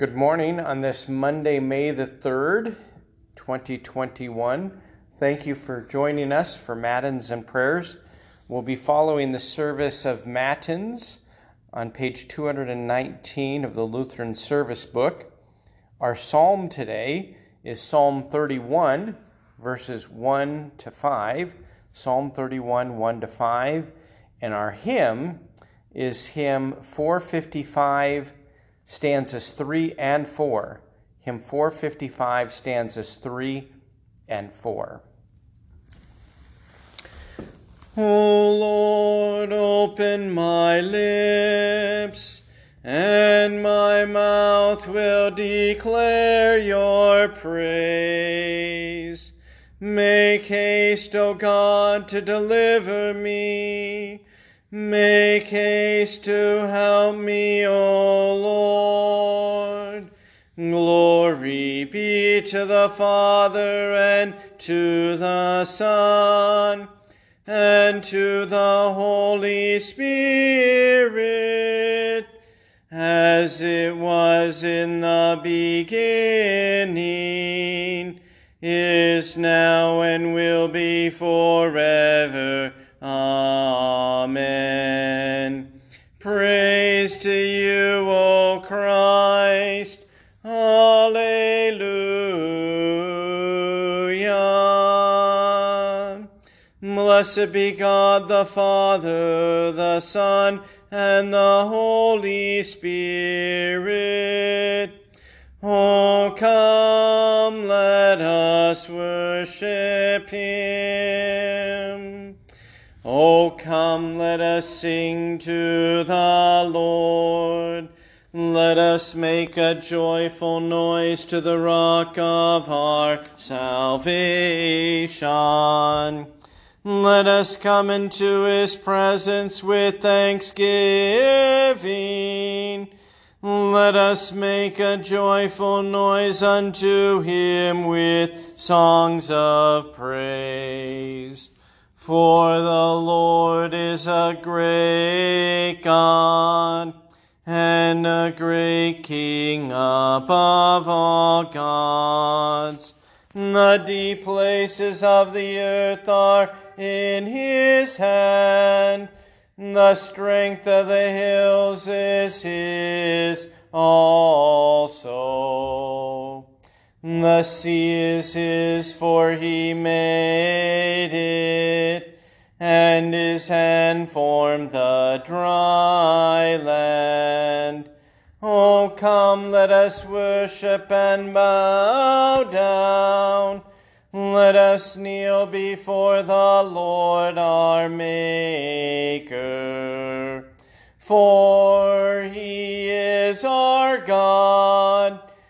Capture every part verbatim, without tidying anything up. Good morning on this Monday, May the third, twenty twenty-one. Thank you for joining us for Matins and Prayers. We'll be following the service of Matins on page two hundred nineteen of the Lutheran Service Book. Our psalm today is Psalm thirty-one, verses one to five. Psalm thirty-one, one to five. And our hymn is hymn four fifty-five, stanzas three and four. Hymn four fifty-five, stanzas three and four. O Lord, open my lips, and my mouth will declare your praise. Make haste, O God, to deliver me. Make haste to help me, O Lord. Glory be to the Father, and to the Son, and to the Holy Spirit, as it was in the beginning, is now, and will be forever. Amen. Praise to you, O Christ. Alleluia. Blessed be God the Father, the Son, and the Holy Spirit. O come, let us worship him. O come, let us sing to the Lord. Let us make a joyful noise to the rock of our salvation. Let us come into his presence with thanksgiving. Let us make a joyful noise unto him with songs of praise. For the Lord is a great God, and a great King above all gods. The deep places of the earth are in his hand. The strength of the hills is his also. The sea is his, for he made it, and his hand formed the dry land. O come, let us worship and bow down. Let us kneel before the Lord our Maker. For he is our God,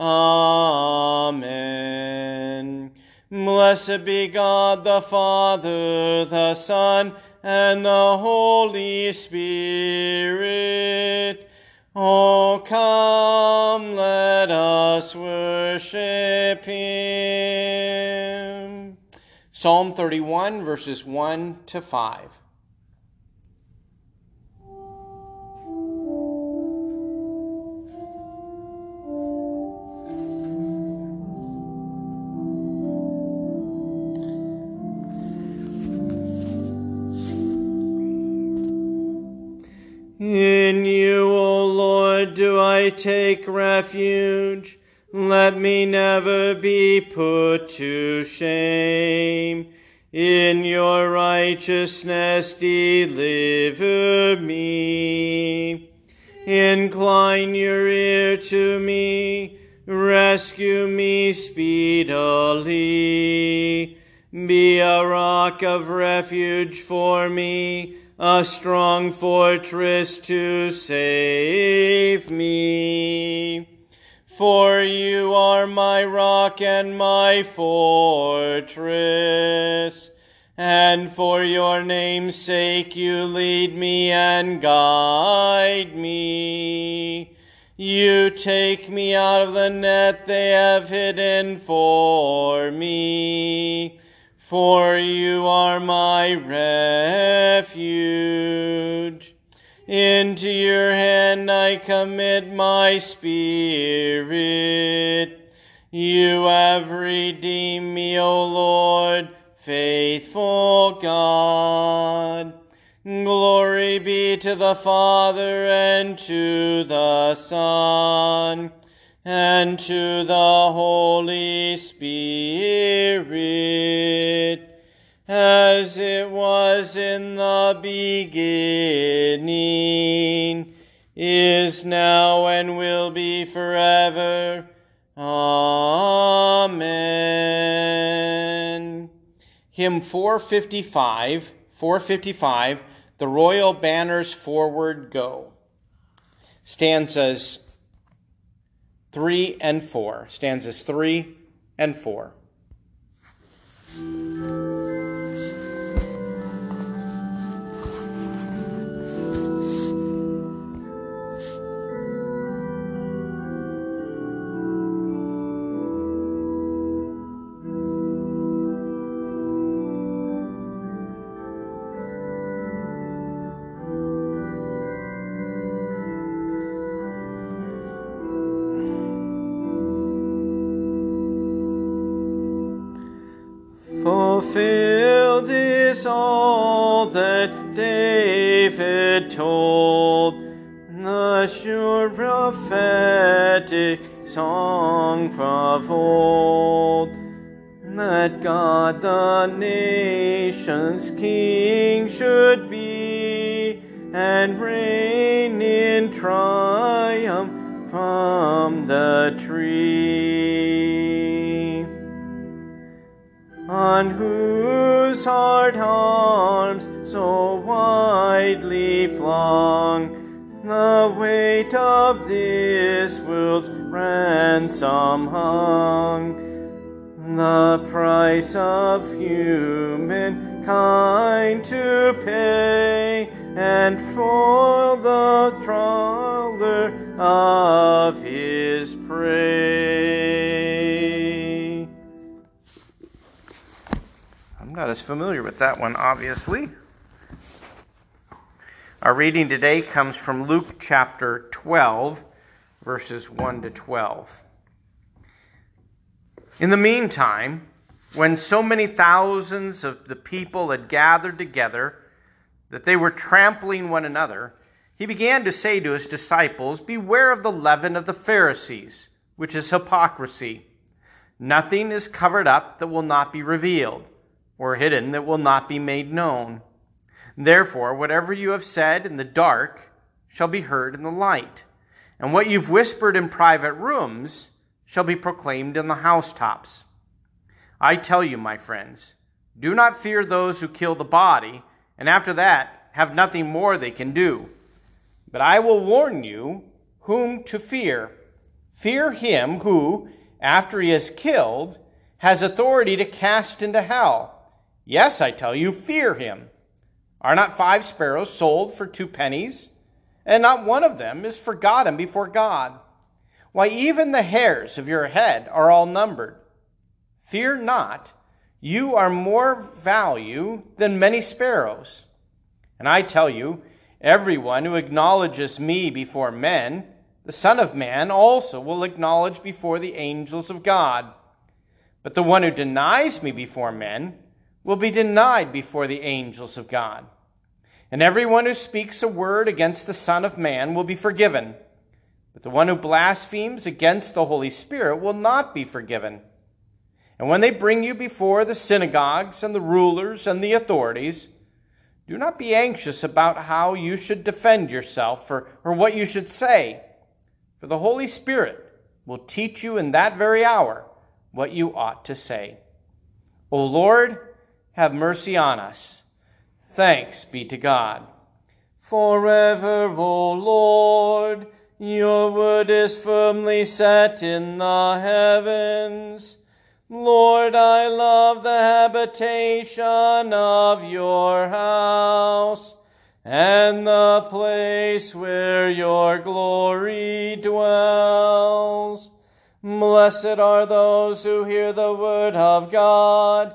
Amen. Blessed be God the Father, the Son, and the Holy Spirit. O come, let us worship him. Psalm thirty-one, verses one to five. In you, O Lord, do I take refuge. Let me never be put to shame. In your righteousness deliver me. Incline your ear to me. Rescue me speedily. Be a rock of refuge for me, a strong fortress to save me. For you are my rock and my fortress, and for your name's sake you lead me and guide me. You take me out of the net they have hidden for me, for you are my refuge. Into your hand I commit my spirit. You have redeemed me, O Lord, faithful God. Glory be to the Father, and to the Son, and to the Holy Spirit, as it was in the beginning, is now, and will be forever. Amen. Hymn four fifty-five, four fifty-five, The Royal Banners Forward Go. Stanzas three and four. Stanzas three and four. Fulfilled is all that David told, the sure prophetic song of old, that God the nation's king should be, and reign in triumph from the tree. On whose hard arms so widely flung the weight of this world's ransom hung, the price of humankind to pay, and for the trawler of his prey. Not as familiar with that one, obviously. Our reading today comes from Luke chapter twelve, verses one to twelve. In the meantime, when so many thousands of the people had gathered together that they were trampling one another, he began to say to his disciples, "Beware of the leaven of the Pharisees, which is hypocrisy. Nothing is covered up that will not be revealed, or hidden that will not be made known. Therefore, whatever you have said in the dark shall be heard in the light, and what you've whispered in private rooms shall be proclaimed in the housetops. I tell you, my friends, do not fear those who kill the body, and after that have nothing more they can do. But I will warn you whom to fear. Fear him who, after he is killed, has authority to cast into hell. Yes, I tell you, fear him. Are not five sparrows sold for two pennies? And not one of them is forgotten before God. Why, even the hairs of your head are all numbered. Fear not, you are more value than many sparrows. And I tell you, everyone who acknowledges me before men, the Son of Man also will acknowledge before the angels of God. But the one who denies me before men will be denied before the angels of God. And everyone who speaks a word against the Son of Man will be forgiven. But the one who blasphemes against the Holy Spirit will not be forgiven. And when they bring you before the synagogues and the rulers and the authorities, do not be anxious about how you should defend yourself or, or what you should say. For the Holy Spirit will teach you in that very hour what you ought to say. O Lord, have mercy on us. Thanks be to God. Forever, O Lord, Your word is firmly set in the heavens. Lord, I love the habitation of your house and the place where your glory dwells. Blessed are those who hear the word of God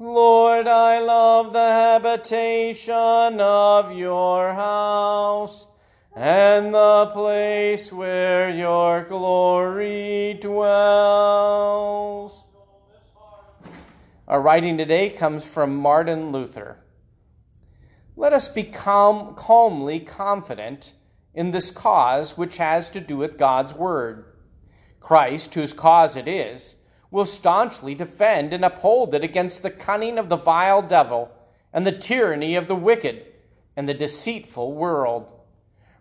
Lord, I love the habitation of your house and the place where your glory dwells. Our writing today comes from Martin Luther. Let us be calm, calmly confident in this cause which has to do with God's word. Christ, whose cause it is, will staunchly defend and uphold it against the cunning of the vile devil and the tyranny of the wicked and the deceitful world.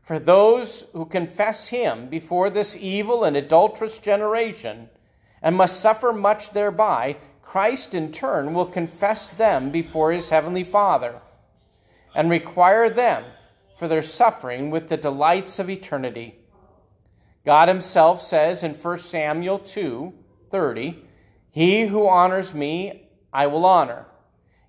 For those who confess him before this evil and adulterous generation and must suffer much thereby, Christ in turn will confess them before his heavenly Father and require them for their suffering with the delights of eternity. God himself says in First Samuel two thirty, "He who honors me, I will honor.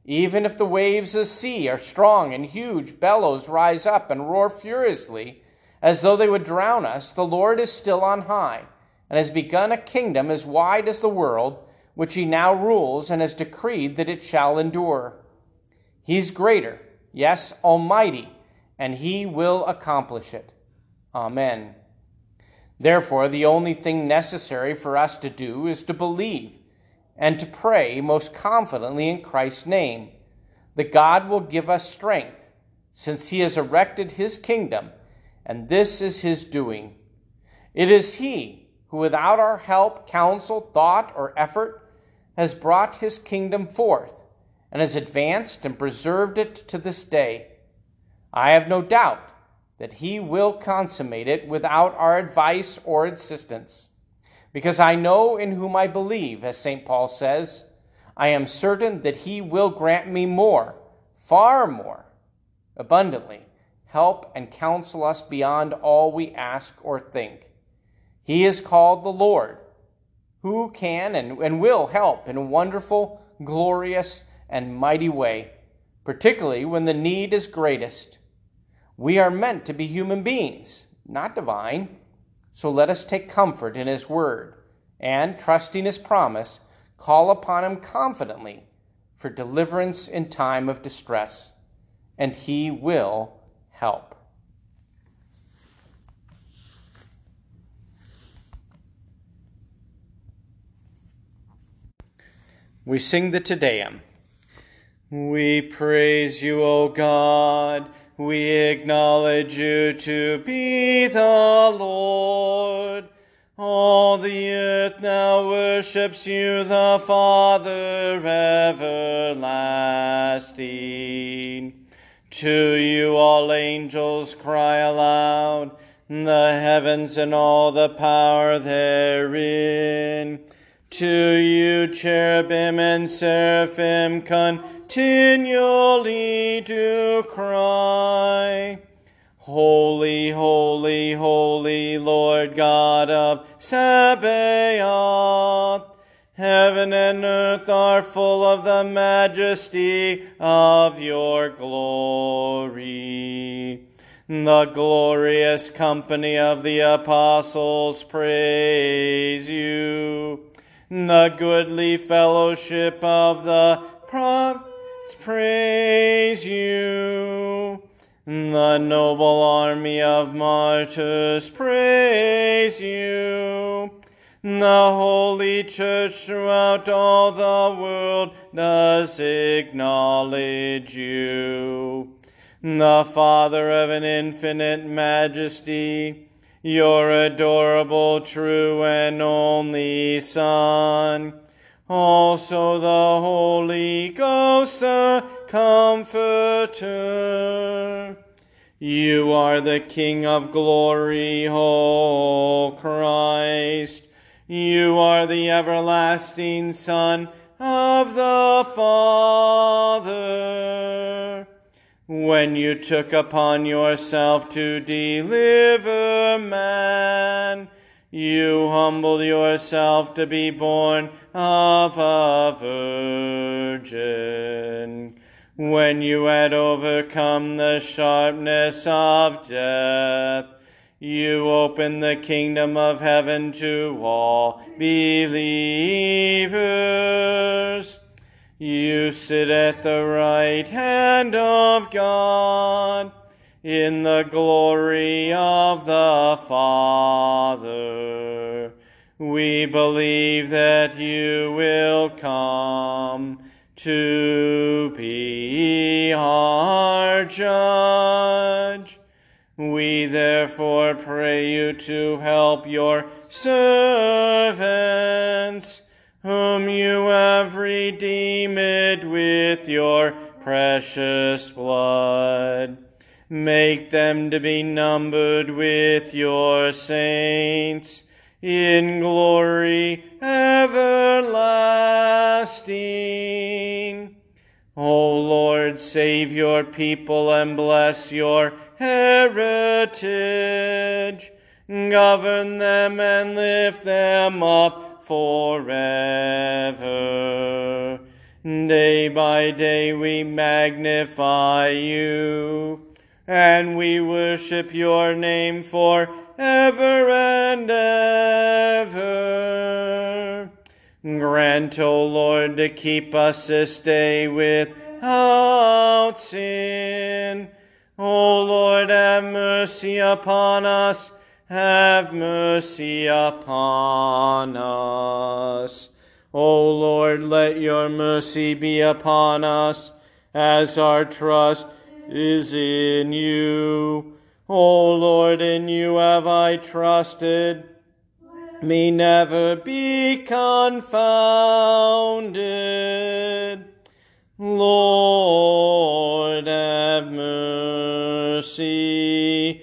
Even if the waves of the sea are strong and huge, bellows rise up and roar furiously, as though they would drown us, the Lord is still on high, and has begun a kingdom as wide as the world, which he now rules and has decreed that it shall endure. He's greater, yes, almighty, and he will accomplish it. Amen." Therefore, the only thing necessary for us to do is to believe and to pray most confidently in Christ's name, that God will give us strength, since he has erected his kingdom, and this is his doing. It is he who, without our help, counsel, thought, or effort, has brought his kingdom forth, and has advanced and preserved it to this day. I have no doubt that he will consummate it without our advice or insistence. Because I know in whom I believe, as Saint Paul says, I am certain that he will grant me more, far more, abundantly, help and counsel us beyond all we ask or think. He is called the Lord, who can and, and will help in a wonderful, glorious, and mighty way, particularly when the need is greatest. We are meant to be human beings, not divine. So let us take comfort in his word and, trusting his promise, call upon him confidently for deliverance in time of distress, and he will help. We sing the Te Deum. We praise you, O God. We acknowledge you to be the Lord. All the earth now worships you, the Father everlasting. To you all angels cry aloud, the heavens and all the power therein. To you cherubim and seraphim continually do cry, Holy, holy, holy Lord God of Sabaoth. Heaven and earth are full of the majesty of your glory. The glorious company of the apostles praise you. The goodly fellowship of the prophets praise you. The noble army of martyrs praise you. The holy church throughout all the world does acknowledge you. The Father of an infinite majesty, your adorable, true, and only Son, also the Holy Ghost, the Comforter. You are the King of glory, O Christ. You are the everlasting Son of the Father. When you took upon yourself to deliver man, you humbled yourself to be born of a virgin. When you had overcome the sharpness of death, you opened the kingdom of heaven to all believers. You sit at the right hand of God in the glory of the Father. We believe that you will come to be our judge. We therefore pray you to help your servants, whom you have redeemed with your precious blood. Make them to be numbered with your saints in glory everlasting. O Lord, save your people and bless your heritage. Govern them and lift them up forever. Day by day we magnify you, and we worship your name forever and ever. Grant, O Lord, to keep us this day without sin. O Lord, have mercy upon us, have mercy upon us. O Lord, let your mercy be upon us, as our trust is in you. O Lord, in you have I trusted. Me never be confounded. Lord, have mercy.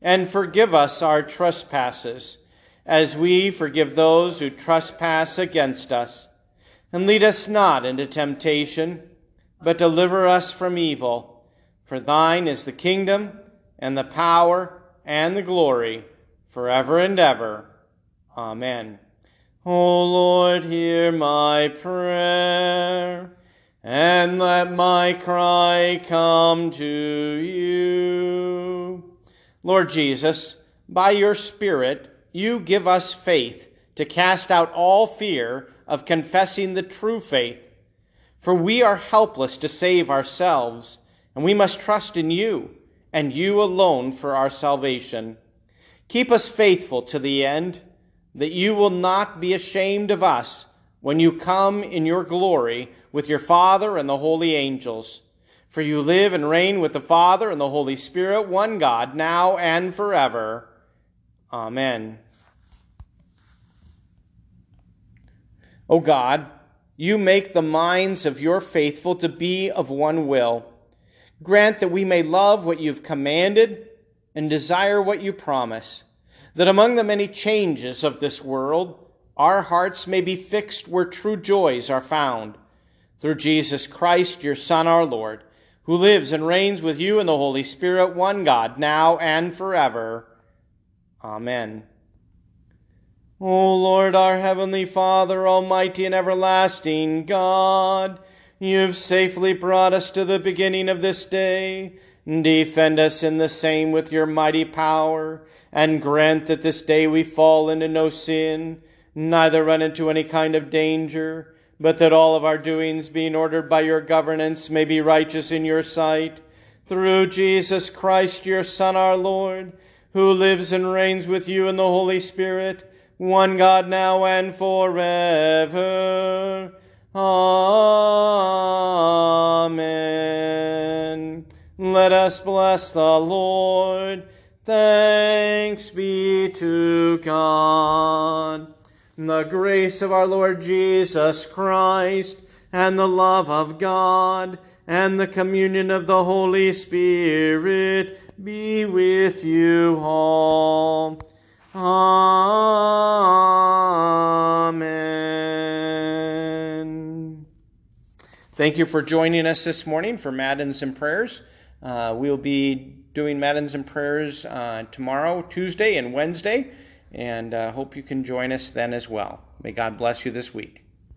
and forgive us our trespasses, as we forgive those who trespass against us. And lead us not into temptation, but deliver us from evil. For thine is the kingdom, and the power, and the glory, forever and ever. Amen. O Lord, hear my prayer, and let my cry come to you. Lord Jesus, by your Spirit, you give us faith to cast out all fear of confessing the true faith. For we are helpless to save ourselves, and we must trust in you, and you alone for our salvation. Keep us faithful to the end, that you will not be ashamed of us when you come in your glory with your Father and the holy angels. For you live and reign with the Father and the Holy Spirit, one God, now and forever. Amen. O God, you make the minds of your faithful to be of one will. Grant that we may love what you've commanded and desire what you promise, that among the many changes of this world, our hearts may be fixed where true joys are found. Through Jesus Christ, your Son, our Lord, who lives and reigns with you in the Holy Spirit, one God, now and forever. Amen. O Lord, our heavenly Father, almighty and everlasting God, you've safely brought us to the beginning of this day. Defend us in the same with your mighty power, and grant that this day we fall into no sin, neither run into any kind of danger, but that all of our doings, being ordered by your governance, may be righteous in your sight, through Jesus Christ, your Son, our Lord, who lives and reigns with you in the Holy Spirit, one God, now and forever. Amen. Let us bless the Lord. Thanks be to God. The grace of our Lord Jesus Christ, and the love of God, and the communion of the Holy Spirit be with you all. Amen. Thank you for joining us this morning for Matins and Prayers. Uh, we'll be doing Matins and Prayers uh, tomorrow, Tuesday, and Wednesday, and uh, hope you can join us then as well. May God bless you this week.